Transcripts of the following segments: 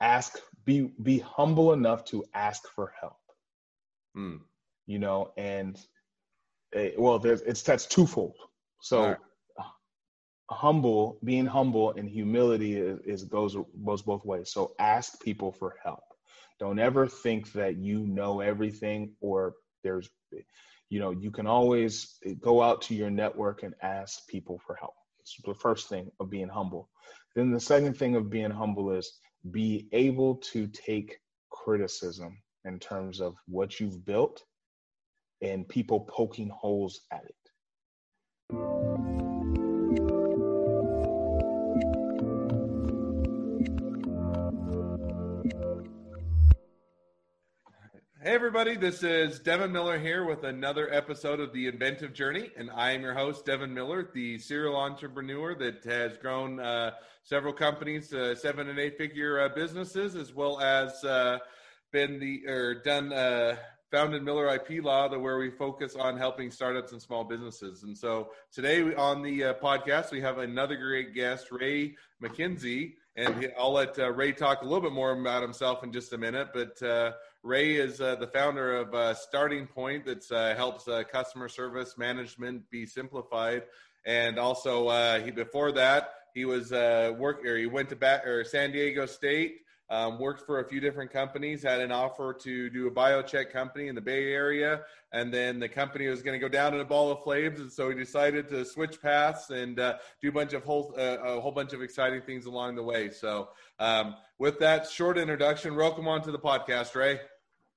ask, be humble enough to ask for help. Mm. You know, and that's twofold. So being humble and humility goes both ways. So ask people for help. Don't ever think that you know everything, or there's, you know, you can always go out to your network and ask people for help. It's the first thing of being humble. Then the second thing of being humble is be able to take criticism in terms of what you've built and people poking holes at it. Hey everybody, this is Devin Miller here with another episode of The Inventive Journey, and I am your host, Devin Miller, the serial entrepreneur that has grown several companies to 7- and 8-figure businesses, as well as founded Miller IP Law, where we focus on helping startups and small businesses. And so today on the podcast, we have another great guest, Ray McKenzie. And I'll let Ray talk a little bit more about himself in just a minute. But Ray is the founder of Starting Point, that helps customer service management be simplified. And also, he went to San Diego State, worked for a few different companies, had an offer to do a biocheck company in the Bay Area, and then the company was going to go down in a ball of flames, and so he decided to switch paths and do a whole bunch of exciting things along the way. So with that short introduction, welcome on to the podcast, Ray.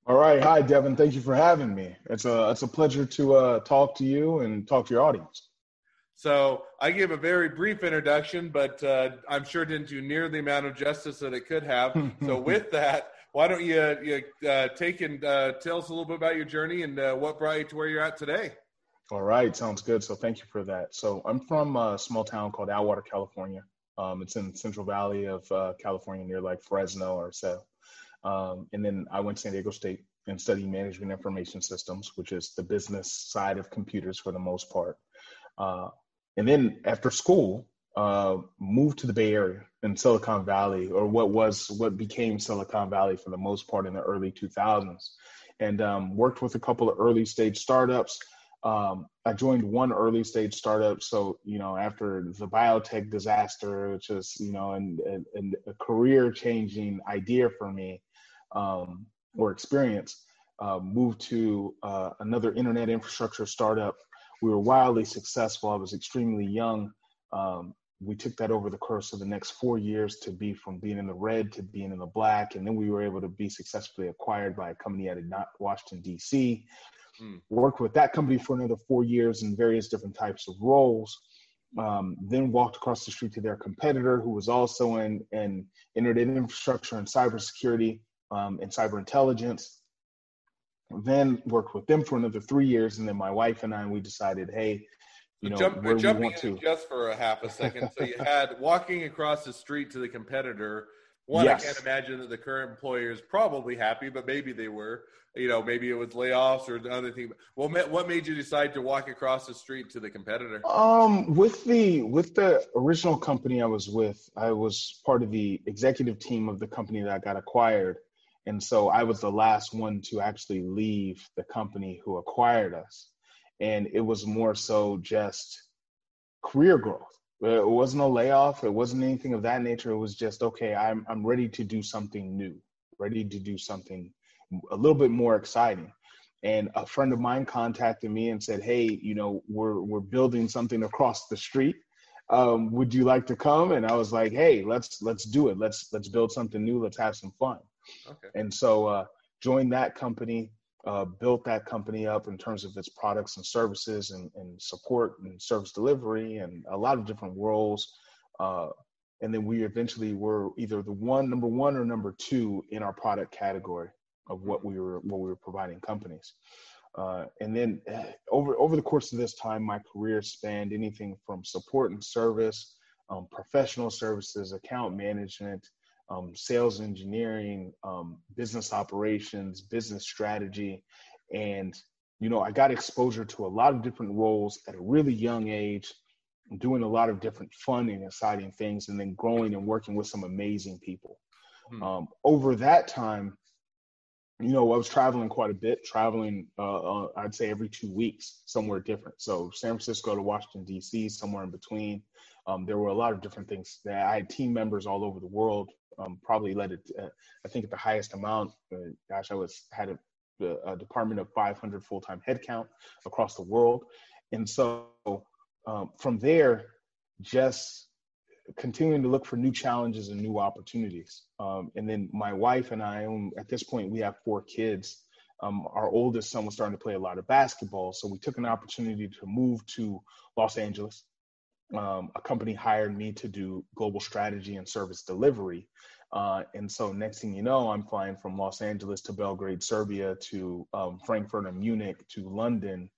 All right. Hi, Devin. Thank you for having me. It's a pleasure to talk to you and talk to your audience. So I gave a very brief introduction, but I'm sure didn't do near the amount of justice that it could have. So with that, why don't you take and tell us a little bit about your journey and what brought you to where you're at today? All right. Sounds good. So thank you for that. So I'm from a small town called Atwater, California. It's in the Central Valley of California, near like Fresno or so. And then I went to San Diego State and studied management information systems, which is the business side of computers for the most part. And then after school, moved to the Bay Area in Silicon Valley, or what became Silicon Valley for the most part in the early 2000s, and worked with a couple of early stage startups. I joined one early stage startup. So, you know, after the biotech disaster, which is, you know, and a career changing idea for me or experience, moved to another internet infrastructure startup. We were wildly successful. I was extremely young. We took that over the course of the next 4 years to be from being in the red to being in the black. And then we were able to be successfully acquired by a company out of Washington, D.C. Worked with that company for another 4 years in various different types of roles. Then walked across the street to their competitor, who was also in internet infrastructure and cybersecurity and cyber intelligence. Then worked with them for another 3 years, and then my wife and I, we decided, hey, you know, just for a half a second. So you had walking across the street to the competitor. One, yes. I can't imagine that the current employer is probably happy, but maybe they were. You know, maybe it was layoffs or the other thing. Well, what made you decide to walk across the street to the competitor? With the original company I was with, I was part of the executive team of the company that got acquired. And so I was the last one to actually leave the company who acquired us. And it was more so just career growth. It wasn't a layoff. It wasn't anything of that nature. It was just, okay, I'm ready to do something new, ready to do something a little bit more exciting. And a friend of mine contacted me and said, hey, you know, we're building something across the street. Would you like to come? And I was like, hey, let's do it. Let's build something new. Let's have some fun. Okay. And so joined that company, built that company up in terms of its products and services and support and service delivery and a lot of different roles. And then we eventually were either number one or number two in our product category of what we were providing companies. And then over the course of this time, my career spanned anything from support and service, professional services, account management, sales engineering, business operations, business strategy. And, you know, I got exposure to a lot of different roles at a really young age, doing a lot of different fun and exciting things, and then growing and working with some amazing people. Over that time, you know, I was traveling quite a bit, traveling, I'd say every 2 weeks, somewhere different. So San Francisco to Washington, D.C., somewhere in between. There were a lot of different things that I had team members all over the world, probably led it, I think at the highest amount, gosh, I was had a department of 500 full-time headcount across the world. And so from there, just continuing to look for new challenges and new opportunities. And then my wife and I, at this point, we have 4 kids. Our oldest son was starting to play a lot of basketball. So we took an opportunity to move to Los Angeles. A company hired me to do global strategy and service delivery. And so next thing you know, I'm flying from Los Angeles to Belgrade, Serbia, to Frankfurt and Munich, to London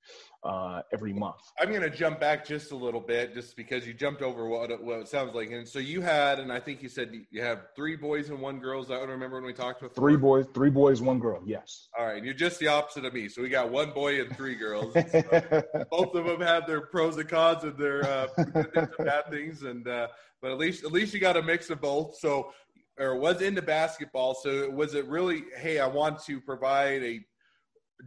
every month. I'm going to jump back just a little bit, just because you jumped over what it sounds like. And so you had, and I think you said you have 3 boys and 1 girl. Is that what I remember when we talked before? 3 boys, 1 girl. Yes. All right. You're just the opposite of me. So we got 1 boy and 3 girls. And so both of them have their pros and cons and their good things and bad things. And, but at least you got a mix of both. So, or was into basketball. So was it really, hey, I want to provide a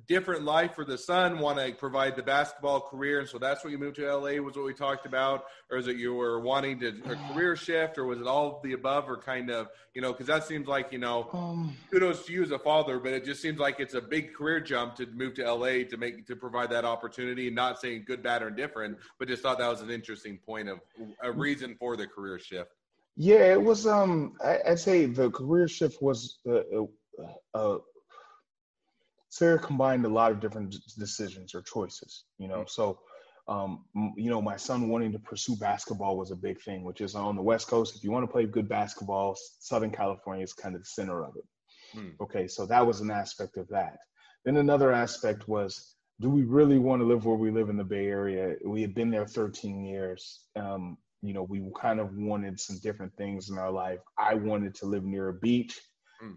different life for the son, want to provide the basketball career, and so that's what you moved to LA, was what we talked about? Or is it you were wanting to a career shift, or was it all of the above, or kind of, you know, because that seems like, you know, kudos to you as a father, but it just seems like it's a big career jump to move to LA to provide that opportunity. Not saying good, bad, or indifferent, but just thought that was an interesting point of a reason for the career shift. Yeah, it was, I'd say the career shift was, Sarah combined a lot of different decisions or choices, you know, so, you know, my son wanting to pursue basketball was a big thing, which is on the West Coast. If you want to play good basketball, Southern California is kind of the center of it. Okay, so that was an aspect of that. Then another aspect was, do we really want to live where we live in the Bay Area? We had been there 13 years, you know, we kind of wanted some different things in our life. I wanted to live near a beach.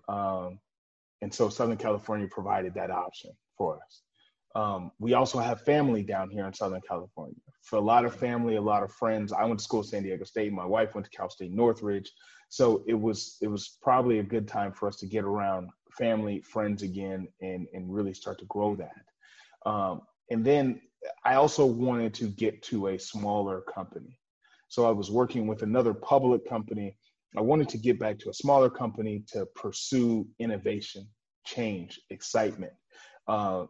And so Southern California provided that option for us. We also have family down here in Southern California. For a lot of family, a lot of friends. I went to school at San Diego State. My wife went to Cal State Northridge. So it was probably a good time for us to get around family, friends again, and really start to grow that. And then I also wanted to get to a smaller company. So I was working with another public company. I wanted to get back to a smaller company to pursue innovation, change, excitement. You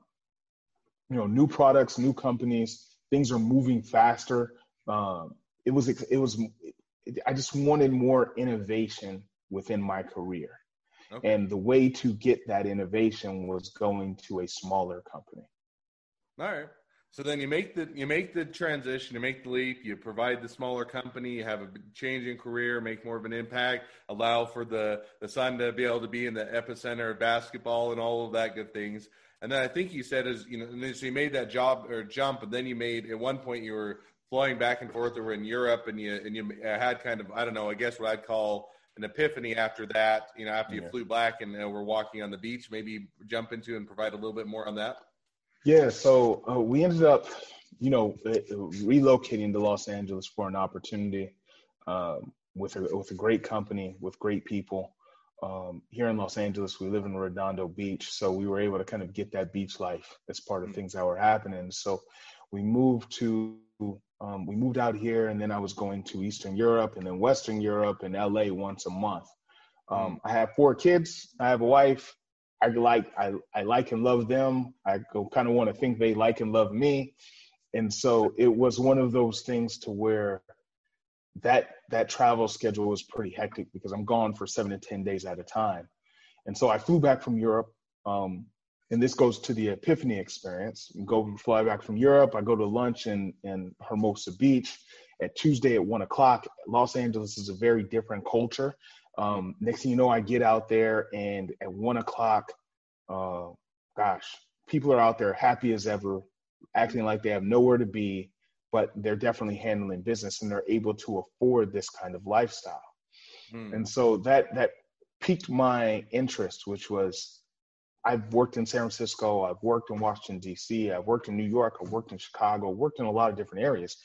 know, new products, new companies, things are moving faster. I just wanted more innovation within my career. Okay. And the way to get that innovation was going to a smaller company. All right. So then you make the transition, you make the leap, you provide the smaller company, you have a change in career, make more of an impact, allow for the son to be able to be in the epicenter of basketball and all of that good things. And then I think you said, as you know, and then so you made that job or jump, and then you made, at one point you were flying back and forth over in Europe, and you had kind of, I don't know, I guess what I'd call an epiphany after that, you know, after you flew back and were walking on the beach. Maybe jump into and provide a little bit more on that. Yeah, so we ended up, you know, relocating to Los Angeles for an opportunity with a great company, with great people. Here in Los Angeles, we live in Redondo Beach, so we were able to kind of get that beach life as part of things that were happening. So we moved out here, and then I was going to Eastern Europe and then Western Europe and L.A. once a month. I have 4 kids. I have a wife. I like and love them. I kind of want to think they like and love me. And so it was one of those things to where that travel schedule was pretty hectic, because I'm gone for 7 to 10 days at a time. And so I flew back from Europe. And this goes to the epiphany experience. Fly back from Europe. I go to lunch in Hermosa Beach at Tuesday at 1:00. Los Angeles is a very different culture. Next thing you know, I get out there, and at 1:00, people are out there happy as ever, acting like they have nowhere to be, but they're definitely handling business, and they're able to afford this kind of lifestyle. And so that piqued my interest, which was, I've worked in San Francisco, I've worked in Washington, D.C., I've worked in New York, I've worked in Chicago, worked in a lot of different areas.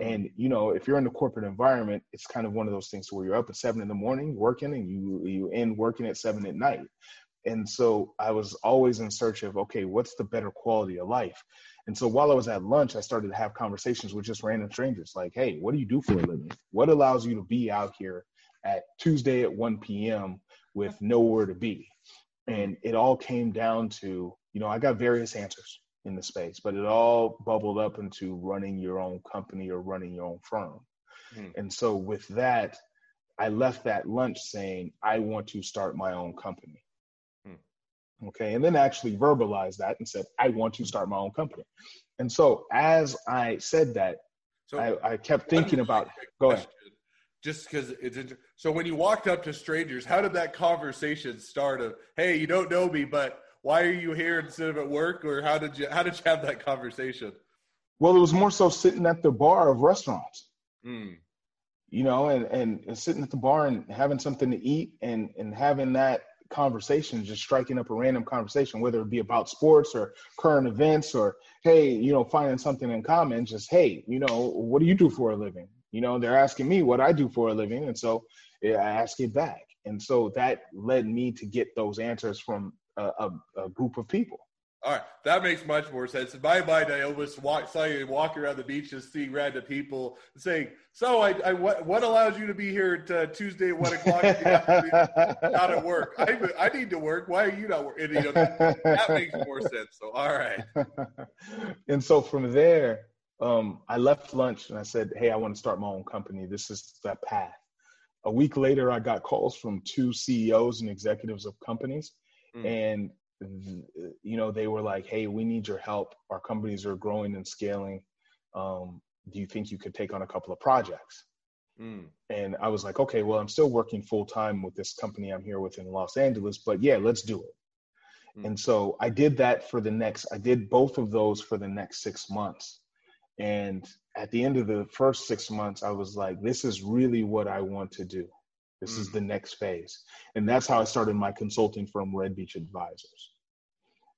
And, you know, if you're in the corporate environment, it's kind of one of those things where you're up at 7 in the morning working, and you end working at 7 at night. And so I was always in search of, okay, what's the better quality of life? And so while I was at lunch, I started to have conversations with just random strangers like, hey, what do you do for a living? What allows you to be out here at Tuesday at 1 p.m. with nowhere to be? And it all came down to, you know, I got various answers in the space, but it all bubbled up into running your own company or running your own firm. Mm. And so with that, I left that lunch saying, I want to start my own company. Okay, and then actually verbalized that and said, I want to start my own company. And so as I said that, so I kept thinking about, go ahead. Just because it's so when you walked up to strangers, how did that conversation start of, hey, you don't know me, but why are you here instead of at work? Or how did you have that conversation? Well, it was more so sitting at the bar of restaurants. Mm. You know, and sitting at the bar and having something to eat and having that conversation, just striking up a random conversation, whether it be about sports or current events or, hey, you know, finding something in common, just, hey, you know, what do you do for a living? You know, they're asking me what I do for a living. And so I ask it back. And so that led me to get those answers from a group of people. All right. That makes much more sense. In my mind, I almost saw you walk around the beach and see random people saying, so what allows you to be here at Tuesday at 1 o'clock? You have to be not at work. I need to work. Why are you not working? You know, that makes more sense. So, all right. And so from there, I left lunch and I said, hey, I want to start my own company. This is the path. A week later, I got calls from 2 CEOs and executives of companies. Mm. And you know, they were like, hey, we need your help. Our companies are growing and scaling. Do you think you could take on a couple of projects? Mm. And I was like, okay, well, I'm still working full time with this company I'm here with in Los Angeles, but yeah, let's do it. Mm. And so I did that I did both of those for the next 6 months. And at the end of the first 6 months, I was like, this is really what I want to do. This is the next phase. And that's how I started my consulting firm, Red Beach Advisors.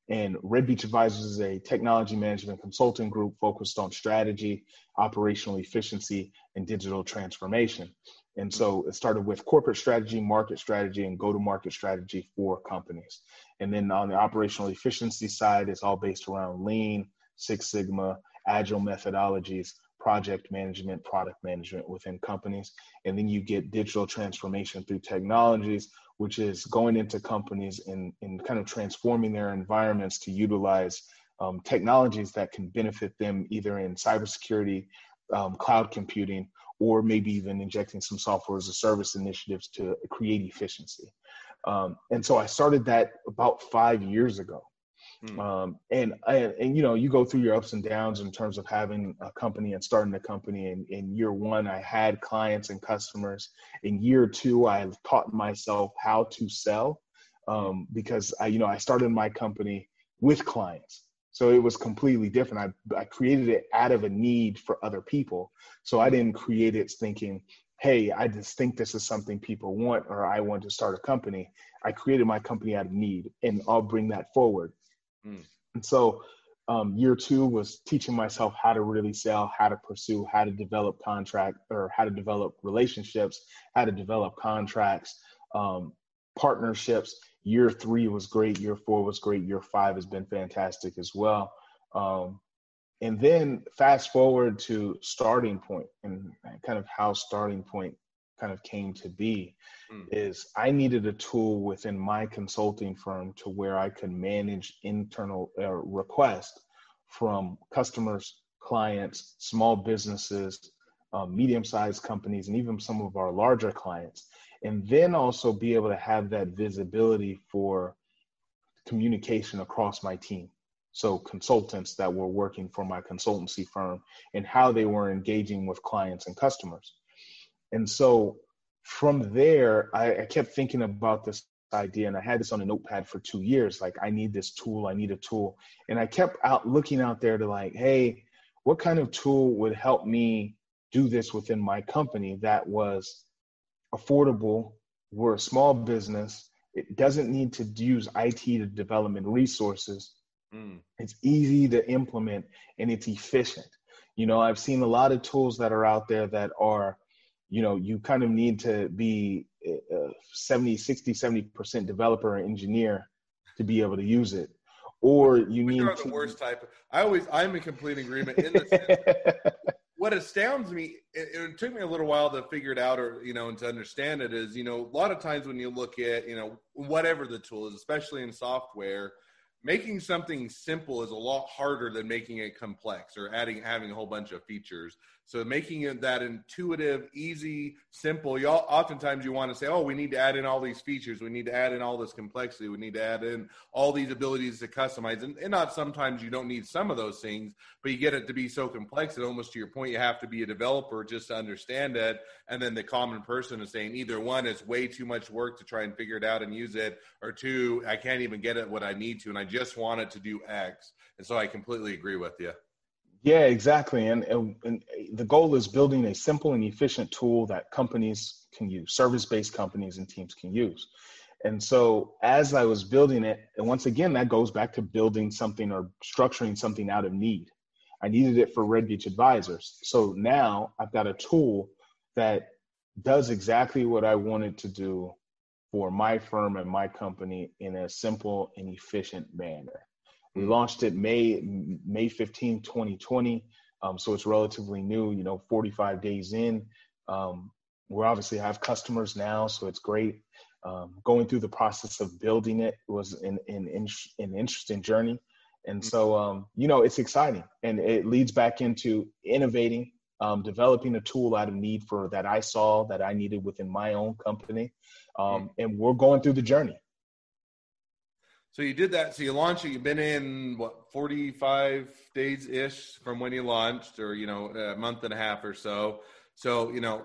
And Red Beach Advisors is a technology management consulting group focused on strategy, operational efficiency, and digital transformation. And so it started with corporate strategy, market strategy, and go-to-market strategy for companies. And then on the operational efficiency side, it's all based around Lean, Six Sigma, Agile methodologies, project management, product management within companies. And then you get digital transformation through technologies, which is going into companies and kind of transforming their environments to utilize technologies that can benefit them either in cybersecurity, cloud computing, or maybe even injecting some software as a service initiatives to create efficiency. And so I started that about 5 years ago. And you know, you go through your ups and downs in terms of having a company and starting a company. And in year one, I had clients and customers. In year two, I taught myself how to sell because I started my company with clients. So it was completely different. I created it out of a need for other people. So I didn't create it thinking, hey, I just think this is something people want, or I want to start a company. I created my company out of need, and I'll bring that forward. And so year two was teaching myself how to really sell, how to pursue, how to develop how to develop relationships, how to develop contracts, partnerships. Year three was great. Year four was great. Year five has been fantastic as well. And then fast forward to Starting Point, and kind of how Starting Point kind of came to be is I needed a tool within my consulting firm to where I could manage internal requests from customers, clients, small businesses, medium-sized companies, and even some of our larger clients. And then also be able to have that visibility for communication across my team. So consultants that were working for my consultancy firm and how they were engaging with clients and customers. And so from there, I kept thinking about this idea, and I had this on a notepad for 2 years. Like, I need this tool. I need a tool. And I kept looking out there to like, hey, what kind of tool would help me do this within my company that was affordable? We're a small business. It doesn't need to use IT to development resources. It's easy to implement, and it's efficient. You know, I've seen a lot of tools that are out there that are, you know, you kind of need to be a 70% developer or engineer to be able to use it. Or you need the worst type. I'm in complete agreement in the sense. What astounds me, it took me a little while to figure it out, or, you know, and to understand it, is, you know, a lot of times when you look at, you know, whatever the tool is, especially in software, making something simple is a lot harder than making it complex or having a whole bunch of features. So making it that intuitive, easy, simple, y'all, oftentimes you want to say, oh, we need to add in all these features. We need to add in all this complexity. We need to add in all these abilities to customize. And not sometimes you don't need some of those things, but you get it to be so complex that almost to your point, you have to be a developer just to understand it. And then the common person is saying either one, it's way too much work to try and figure it out and use it, or two, I can't even get it what I need to, and I just wanted to do X. And so I completely agree with you. Yeah, exactly. And the goal is building a simple and efficient tool that companies can use, service-based companies and teams can use. And so as I was building it, and once again, that goes back to building something or structuring something out of need. I needed it for Red Beach Advisors. So now I've got a tool that does exactly what I wanted to do for my firm and my company in a simple and efficient manner. We launched it May 15, 2020. So it's relatively new, you know, 45 days in. We obviously have customers now, so it's great. Going through the process of building it was an interesting journey. And so, you know, it's exciting. And it leads back into innovating, developing a tool out of need for that I saw that I needed within my own company. And we're going through the journey. So you did that. So you launched it. You've been in, what, 45 days-ish from when you launched, or, you know, a month and a half or so. So, you know,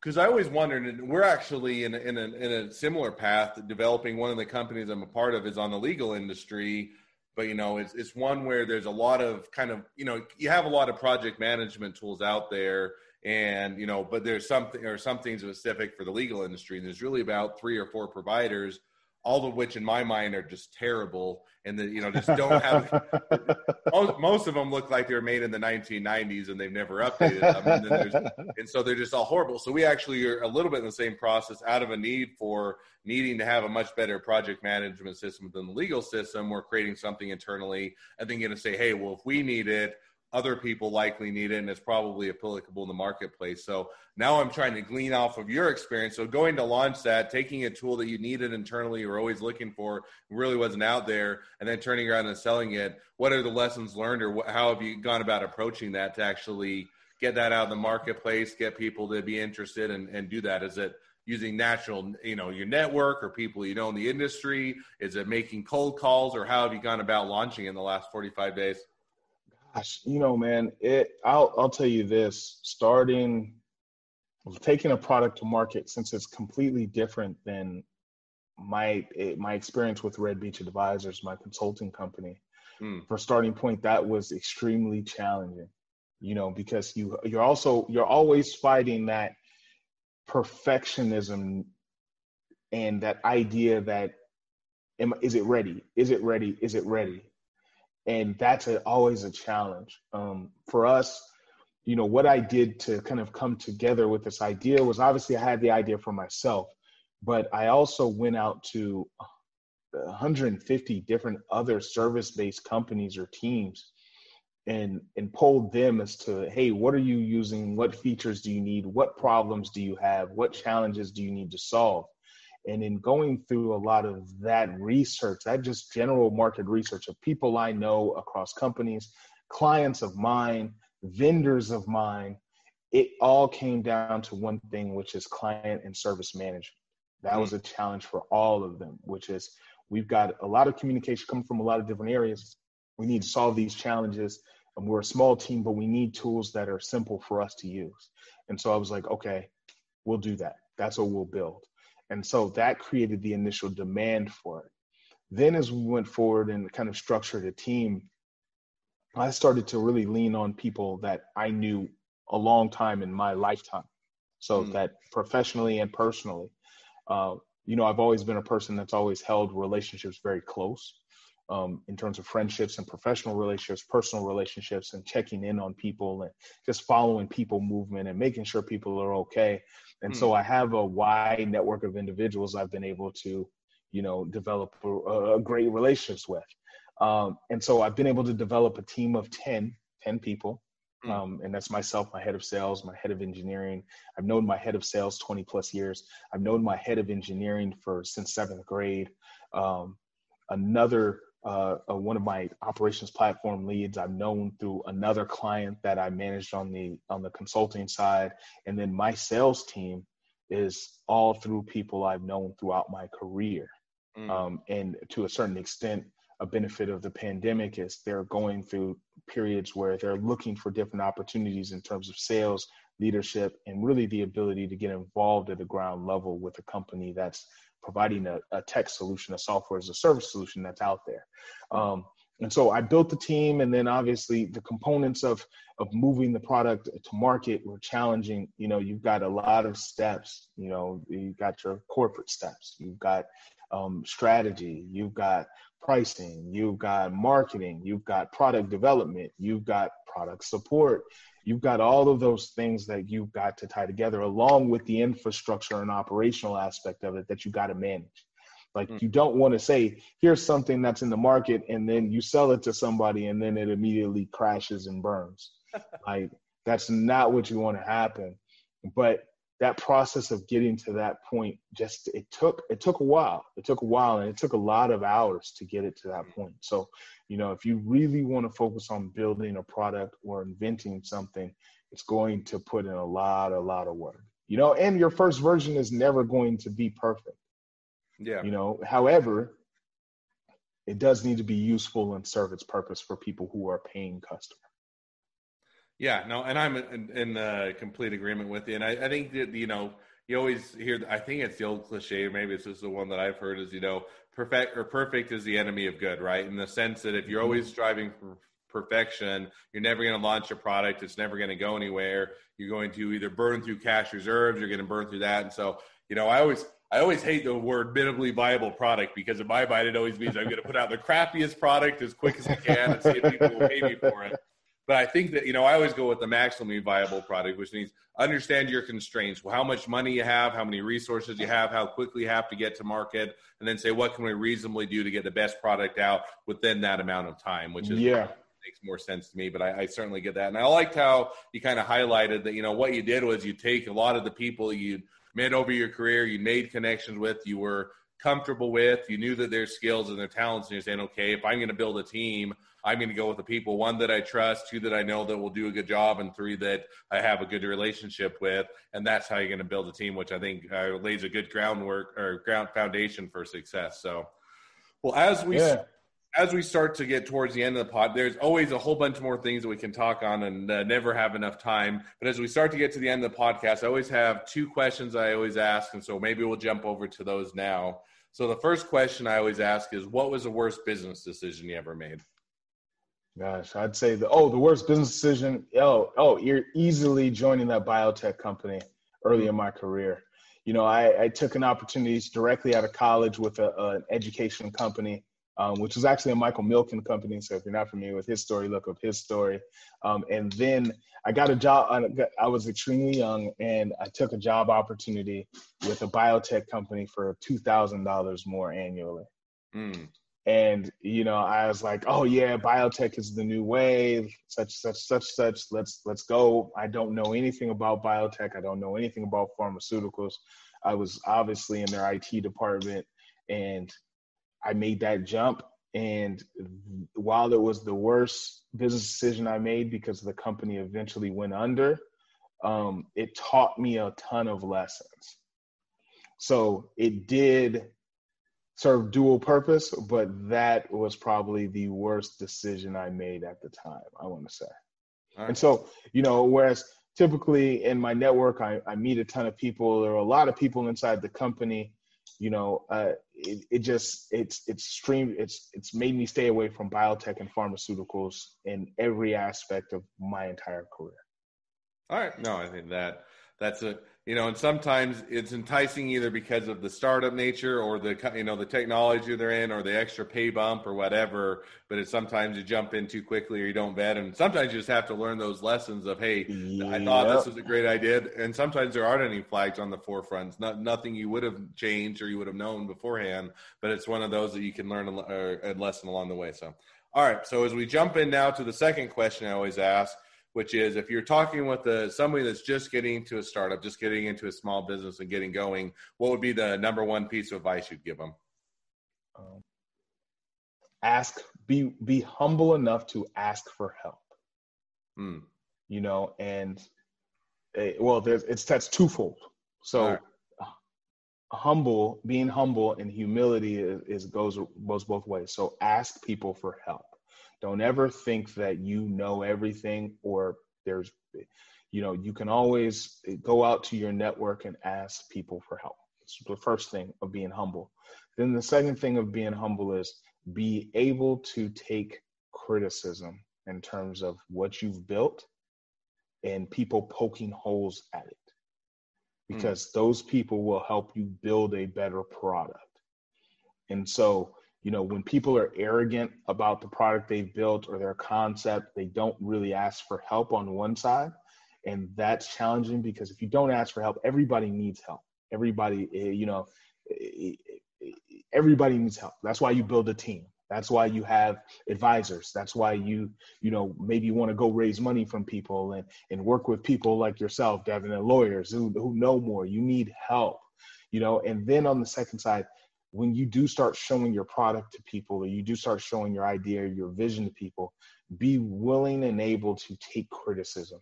because I always wondered, and we're actually in a similar path, developing one of the companies I'm a part of is on the legal industry. But, you know, it's one where there's a lot of kind of, you know, you have a lot of project management tools out there. And, you know, but there's something specific for the legal industry. And there's really about 3 or 4 providers, all of which in my mind are just terrible, and that, you know, just don't have, most of them look like they were made in the 1990s and they've never updated them. And so they're just all horrible. So we actually are a little bit in the same process out of a need for needing to have a much better project management system than the legal system. We're creating something internally and then going to say, hey, well, if we need it, other people likely need it, and it's probably applicable in the marketplace. So now I'm trying to glean off of your experience. So going to launch that, taking a tool that you needed internally, you were always looking for, really wasn't out there, and then turning around and selling it. What are the lessons learned, or how have you gone about approaching that to actually get that out of the marketplace, get people to be interested and do that? Is it using natural, you know, your network or people you know in the industry? Is it making cold calls, or how have you gone about launching in the last 45 days? Gosh, you know, man, I'll tell you this, taking a product to market, since it's completely different than my experience with Red Beach Advisors, my consulting company, for Starting Point, that was extremely challenging, you know, because you're always fighting that perfectionism and that idea that, is it ready? Is it ready? Is it ready? And that's always a challenge. For us, you know, what I did to kind of come together with this idea was, obviously I had the idea for myself, but I also went out to 150 different other service-based companies or teams and polled them as to, hey, what are you using? What features do you need? What problems do you have? What challenges do you need to solve? And in going through a lot of that research, that just general market research of people I know across companies, clients of mine, vendors of mine, it all came down to one thing, which is client and service management. That was a challenge for all of them, which is, we've got a lot of communication coming from a lot of different areas. We need to solve these challenges. And we're a small team, but we need tools that are simple for us to use. And so I was like, okay, we'll do that. That's what we'll build. And so that created the initial demand for it. Then as we went forward and kind of structured a team, I started to really lean on people that I knew a long time in my lifetime. So that professionally and personally, you know, I've always been a person that's always held relationships very close. in terms of friendships and professional relationships, personal relationships, and checking in on people and just following people movement and making sure people are okay. And so I have a wide network of individuals I've been able to, you know, develop a great relationships with. And so I've been able to develop a team of 10 people. And that's myself, my head of sales, my head of engineering. I've known my head of sales 20 plus years. I've known my head of engineering since seventh grade. One of my operations platform leads I've known through another client that I managed on the consulting side. And then my sales team is all through people I've known throughout my career. And to a certain extent, a benefit of the pandemic is they're going through periods where they're looking for different opportunities in terms of sales, leadership, and really the ability to get involved at the ground level with a company that's providing a tech solution, a software as a service solution that's out there. And so I built the team, and then obviously the components of moving the product to market were challenging. You know, you've got a lot of steps. You know, you've got your corporate steps, you've got strategy, you've got pricing, you've got marketing, you've got product development, you've got product support, you've got all of those things that you've got to tie together along with the infrastructure and operational aspect of it that you got to manage. Like you don't want to say, here's something that's in the market, and then you sell it to somebody and then it immediately crashes and burns. Like that's not what you want to happen. But that process of getting to that point, just it took a while. It took a while, and it took a lot of hours to get it to that point. So, you know, if you really want to focus on building a product or inventing something, it's going to put in a lot of work. You know, and your first version is never going to be perfect. Yeah. You know, however, it does need to be useful and serve its purpose for people who are paying customers. Yeah, no, and I'm in complete agreement with you. And I think that, you know, you always hear, I think it's the old cliche, or maybe it's just the one that I've heard is, you know, perfect is the enemy of good, right? In the sense that if you're always striving for perfection, you're never going to launch a product. It's never going to go anywhere. You're going to either burn through cash reserves, you're going to burn through that. And so, you know, I always hate the word minimally viable product, because in my mind, it always means I'm going to put out the crappiest product as quick as I can and see if people will pay me for it. But I think that, you know, I always go with the maximally viable product, which means understand your constraints, how much money you have, how many resources you have, how quickly you have to get to market, and then say, what can we reasonably do to get the best product out within that amount of time, which is makes more sense to me. But I certainly get that. And I liked how you kind of highlighted that, you know, what you did was you take a lot of the people you met over your career, you made connections with, you were comfortable with, you knew that their skills and their talents, and you're saying, okay, if I'm going to build a team, I'm going to go with the people, one, that I trust, two, that I know that will do a good job, and three, that I have a good relationship with. And that's how you're going to build a team, which I think lays a good groundwork or ground foundation for success. So, well, as we start to get towards the end of the pod, there's always a whole bunch more things that we can talk on and never have enough time. But as we start to get to the end of the podcast, I always have two questions I always ask. And so maybe we'll jump over to those now. So the first question I always ask is, what was the worst business decision you ever made? Gosh, I'd say the worst business decision. You're easily joining that biotech company early in my career. You know, I took an opportunity directly out of college with an education company, which was actually a Michael Milken company. So if you're not familiar with his story, look up his story. And then I got a job. I was extremely young, and I took a job opportunity with a biotech company for $2,000 more annually. And, you know, I was like, oh yeah, biotech is the new wave, such, let's go. I don't know anything about biotech. I don't know anything about pharmaceuticals. I was obviously in their IT department, and I made that jump. And while it was the worst business decision I made, because the company eventually went under, it taught me a ton of lessons. So it did serve dual purpose, but that was probably the worst decision I made at the time, I want to say. Right. And so, you know, whereas typically in my network, I meet a ton of people. There are a lot of people inside the company. You know, it's made me stay away from biotech and pharmaceuticals in every aspect of my entire career. All right. No, I think that That's a, you know, and sometimes it's enticing either because of the startup nature or the, you know, the technology they're in or the extra pay bump or whatever, but it's sometimes you jump in too quickly or you don't vet. And sometimes you just have to learn those lessons of, hey, I thought this was a great idea. And sometimes there aren't any flags on the forefront, nothing you would have changed or you would have known beforehand, but it's one of those that you can learn a lesson along the way. So, all right. So as we jump in now to the second question I always ask, which is if you're talking with somebody that's just getting into a startup, just getting into a small business and getting going, what would be the number one piece of advice you'd give them? Be humble enough to ask for help. You know, and that's twofold. So being humble and humility goes both ways. So ask people for help. Don't ever think that you know everything or there's, you know, you can always go out to your network and ask people for help. It's the first thing of being humble. Then the second thing of being humble is be able to take criticism in terms of what you've built and people poking holes at it, because those people will help you build a better product. And so, you know, when people are arrogant about the product they've built or their concept, they don't really ask for help on one side. And that's challenging, because if you don't ask for help, everybody needs help. Everybody needs help. That's why you build a team. That's why you have advisors. That's why you maybe want to go raise money from people and work with people like yourself, Devin, and lawyers who know more. You need help, you know. And then on the second side, when you do start showing your product to people, or you do start showing your idea, your vision to people, be willing and able to take criticism.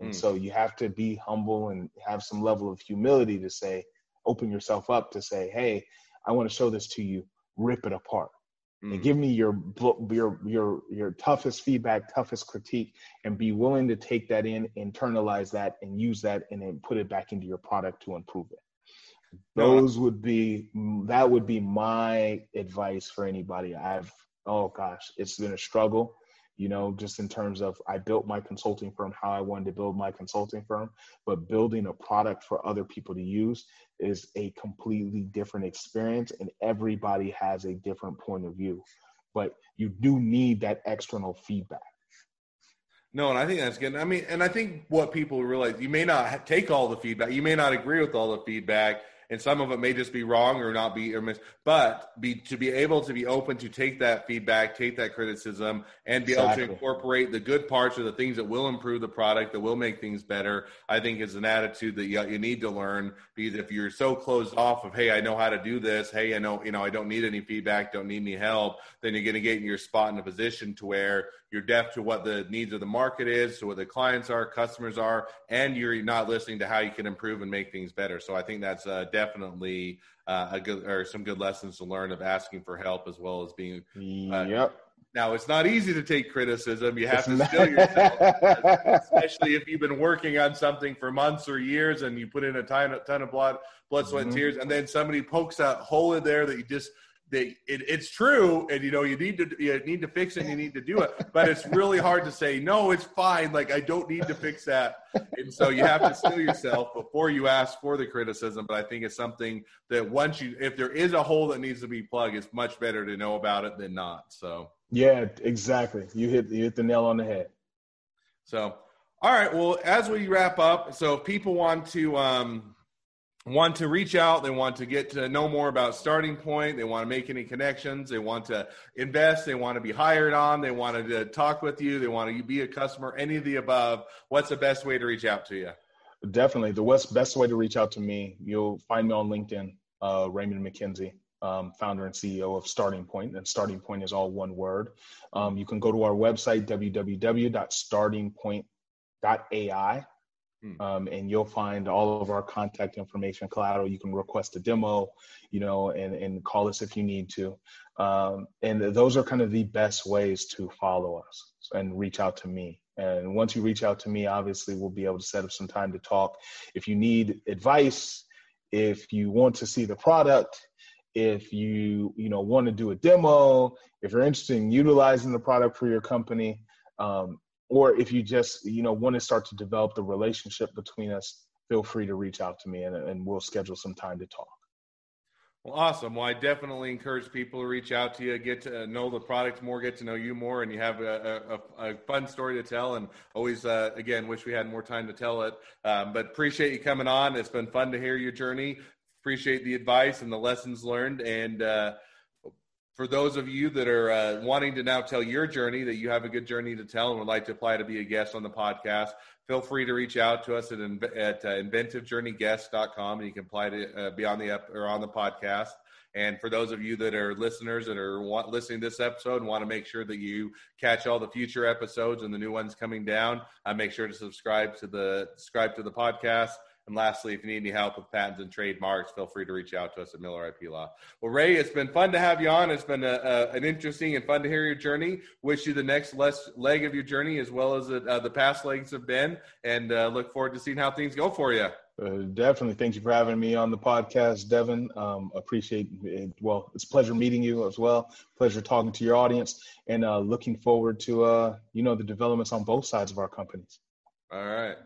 And so you have to be humble and have some level of humility to say, open yourself up to say, hey, I want to show this to you, rip it apart. And give me your toughest feedback, toughest critique, and be willing to take that in, internalize that, and use that, and then put it back into your product to improve it. That would be my advice for anybody. It's been a struggle, you know, just in terms of I built my consulting firm how I wanted to build my consulting firm, but building a product for other people to use is a completely different experience, and everybody has a different point of view, but you do need that external feedback. No, and I think that's good. I mean, and I think what people realize, you may not take all the feedback. You may not agree with all the feedback, and some of it may just be wrong or not be, or miss, but to be able to be open to take that feedback, take that criticism, and be able to incorporate the good parts or the things that will improve the product, that will make things better, I think is an attitude that you need to learn, because if you're so closed off of, hey, I know how to do this, hey, I know, you know, I don't need any feedback, don't need any help, then you're going to get in your spot in a position to where you're deaf to what the needs of the market is, to what the clients are, customers are, and you're not listening to how you can improve and make things better. So I think that's definitely some good lessons to learn of asking for help, as well as being. Now, it's not easy to take criticism. You have to still yourself, especially if you've been working on something for months or years and you put in a ton of blood, sweat, and tears, and then somebody pokes a hole in there that you just. It's true, and you know you need to fix it, and you need to do it, but it's really hard to say no, it's fine, like I don't need to fix that. And so you have to steel yourself before you ask for the criticism. But I think it's something that once you, if there is a hole that needs to be plugged, it's much better to know about it than not. So yeah, exactly, you hit the nail on the head. So all right, well, as we wrap up, so if people want to reach out, they want to get to know more about Starting Point, they want to make any connections, they want to invest, they want to be hired on, they want to talk with you, they want to be a customer, any of the above, what's the best way to reach out to you? Definitely. The best way to reach out to me, you'll find me on LinkedIn, Raymond McKenzie, founder and CEO of Starting Point, and Starting Point is all one word. You can go to our website, www.startingpoint.ai. And you'll find all of our contact information, collateral. You can request a demo, you know, and call us if you need to. And those are kind of the best ways to follow us and reach out to me. And once you reach out to me, obviously, we'll be able to set up some time to talk. If you need advice, if you want to see the product, if you want to do a demo, if you're interested in utilizing the product for your company, or if you just, you know, want to start to develop the relationship between us, feel free to reach out to me and we'll schedule some time to talk. Well, awesome. Well, I definitely encourage people to reach out to you, get to know the product more, get to know you more, and you have a fun story to tell. And always, again, wish we had more time to tell it. But appreciate you coming on. It's been fun to hear your journey. Appreciate the advice and the lessons learned. And for those of you that are wanting to now tell your journey, that you have a good journey to tell and would like to apply to be a guest on the podcast, feel free to reach out to us at inventivejourneyguest.com, and you can apply to be on the app or on the podcast. And for those of you that are listeners that are listening to this episode and want to make sure that you catch all the future episodes and the new ones coming down, make sure to subscribe to the podcast. And lastly, if you need any help with patents and trademarks, feel free to reach out to us at Miller IP Law. Well, Ray, it's been fun to have you on. It's been an interesting and fun to hear your journey. Wish you the next leg of your journey as well as the past legs have been, and look forward to seeing how things go for you. Definitely. Thank you for having me on the podcast, Devin. Appreciate it. Well, it's a pleasure meeting you as well. Pleasure talking to your audience, and looking forward to the developments on both sides of our companies. All right.